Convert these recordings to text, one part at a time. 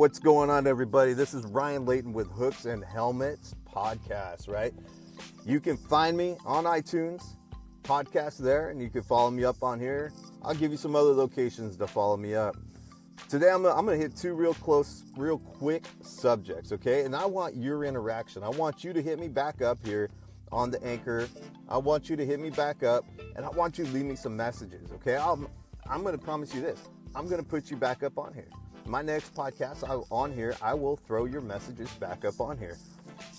what's going on, everybody? This is Ryan Layton with Hooks and Helmets Podcast, right? You can find me on iTunes, podcast there, and you can follow me up on here. I'll give you some other locations to follow me up. Today, I'm going to hit two real quick subjects, okay? And I want your interaction. I want you to hit me back up here on the Anchor. I want you to hit me back up, and I want you to leave me some messages, okay? I'm going to promise you this. I'm going to put you back up on here. My next podcast on here, I will throw your messages back up on here.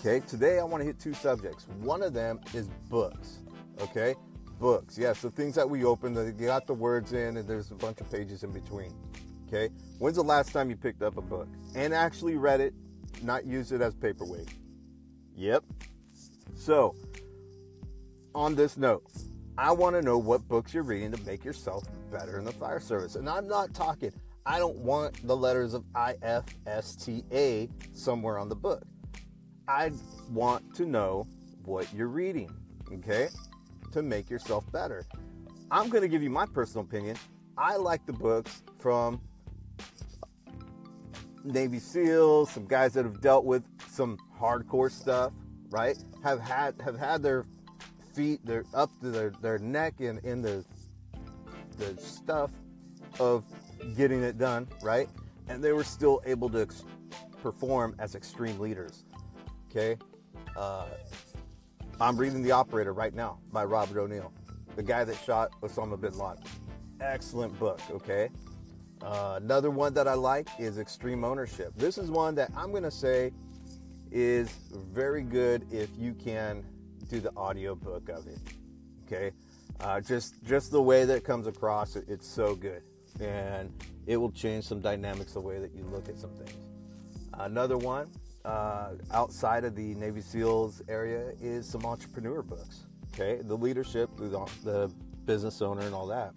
Okay, today I want to hit two subjects. One of them is books. Okay, books. Yes, the things that we open, they got the words in, and there's a bunch of pages in between. Okay, when's the last time you picked up a book and actually read it, not used it as paperweight? Yep. So, on this note, I want to know what books you're reading to make yourself better in the fire service. And I'm not talking, I don't want the letters of IFSTA somewhere on the book. I want to know what you're reading, okay, to make yourself better. I'm going to give you my personal opinion. I like the books from Navy SEALs, some guys that have dealt with some hardcore stuff, right? Have had their feet, they're up to their neck in the stuff of getting it done, right? And they were still able to perform as extreme leaders, okay? I'm reading The Operator right now by Robert O'Neill, the guy that shot Osama bin Laden. Excellent book, okay? Another one that I like is Extreme Ownership. This is one that I'm going to say is very good if you can do the audiobook of it, okay? Just the way that it comes across, it's so good. And it will change some dynamics the way that you look at some things. Another one, outside of the Navy SEALs area, is some entrepreneur books, okay? The leadership, the business owner, and all that.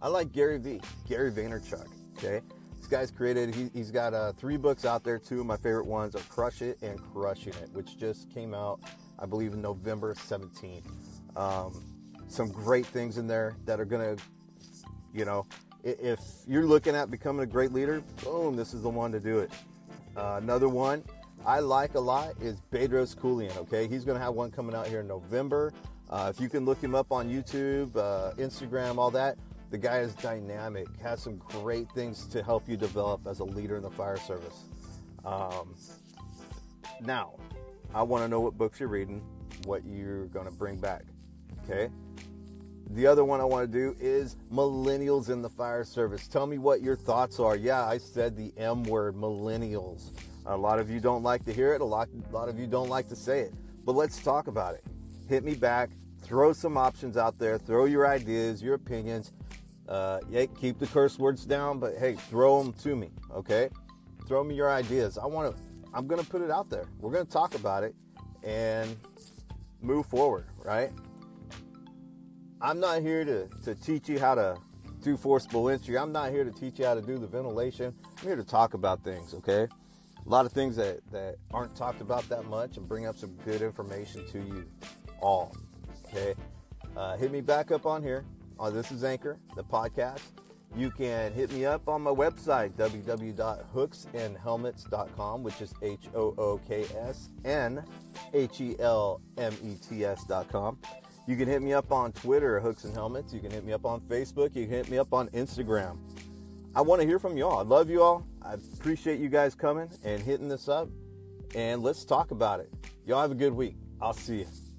I like Gary Vaynerchuk, okay? This guy's created, he's got three books out there. Two of my favorite ones are Crush It and Crushing It, which just came out, I believe, in November 17th. Some great things in there that are going to, you know, if you're looking at becoming a great leader, boom, this is the one to do it. Another one I like a lot is Bedros Keuilian, okay? He's going to have one coming out here in November. If you can look him up on YouTube, Instagram, all that, the guy is dynamic, has some great things to help you develop as a leader in the fire service. Now, I want to know what books you're reading, what you're going to bring back, okay? The other one I want to do is millennials in the fire service. Tell me what your thoughts are. Yeah, I said the M word, millennials. A lot of you don't like to hear it. A lot of you don't like to say it. But let's talk about it. Hit me back. Throw some options out there. Throw your ideas, your opinions. Yeah, keep the curse words down, but hey, throw them to me, okay? Throw me your ideas. I'm going to put it out there. We're going to talk about it and move forward, right? I'm not here to teach you how to do forcible entry. I'm not here to teach you how to do the ventilation. I'm here to talk about things, okay? A lot of things that aren't talked about that much, and bring up some good information to you all, okay? Hit me back up on here. This is Anchor, the podcast. You can hit me up on my website, www.hooksandhelmets.com, which is HOOKSandHelmets.com. You can hit me up on Twitter, Hooks and Helmets. You can hit me up on Facebook. You can hit me up on Instagram. I want to hear from y'all. I love you all. I appreciate you guys coming and hitting this up. And let's talk about it. Y'all have a good week. I'll see you.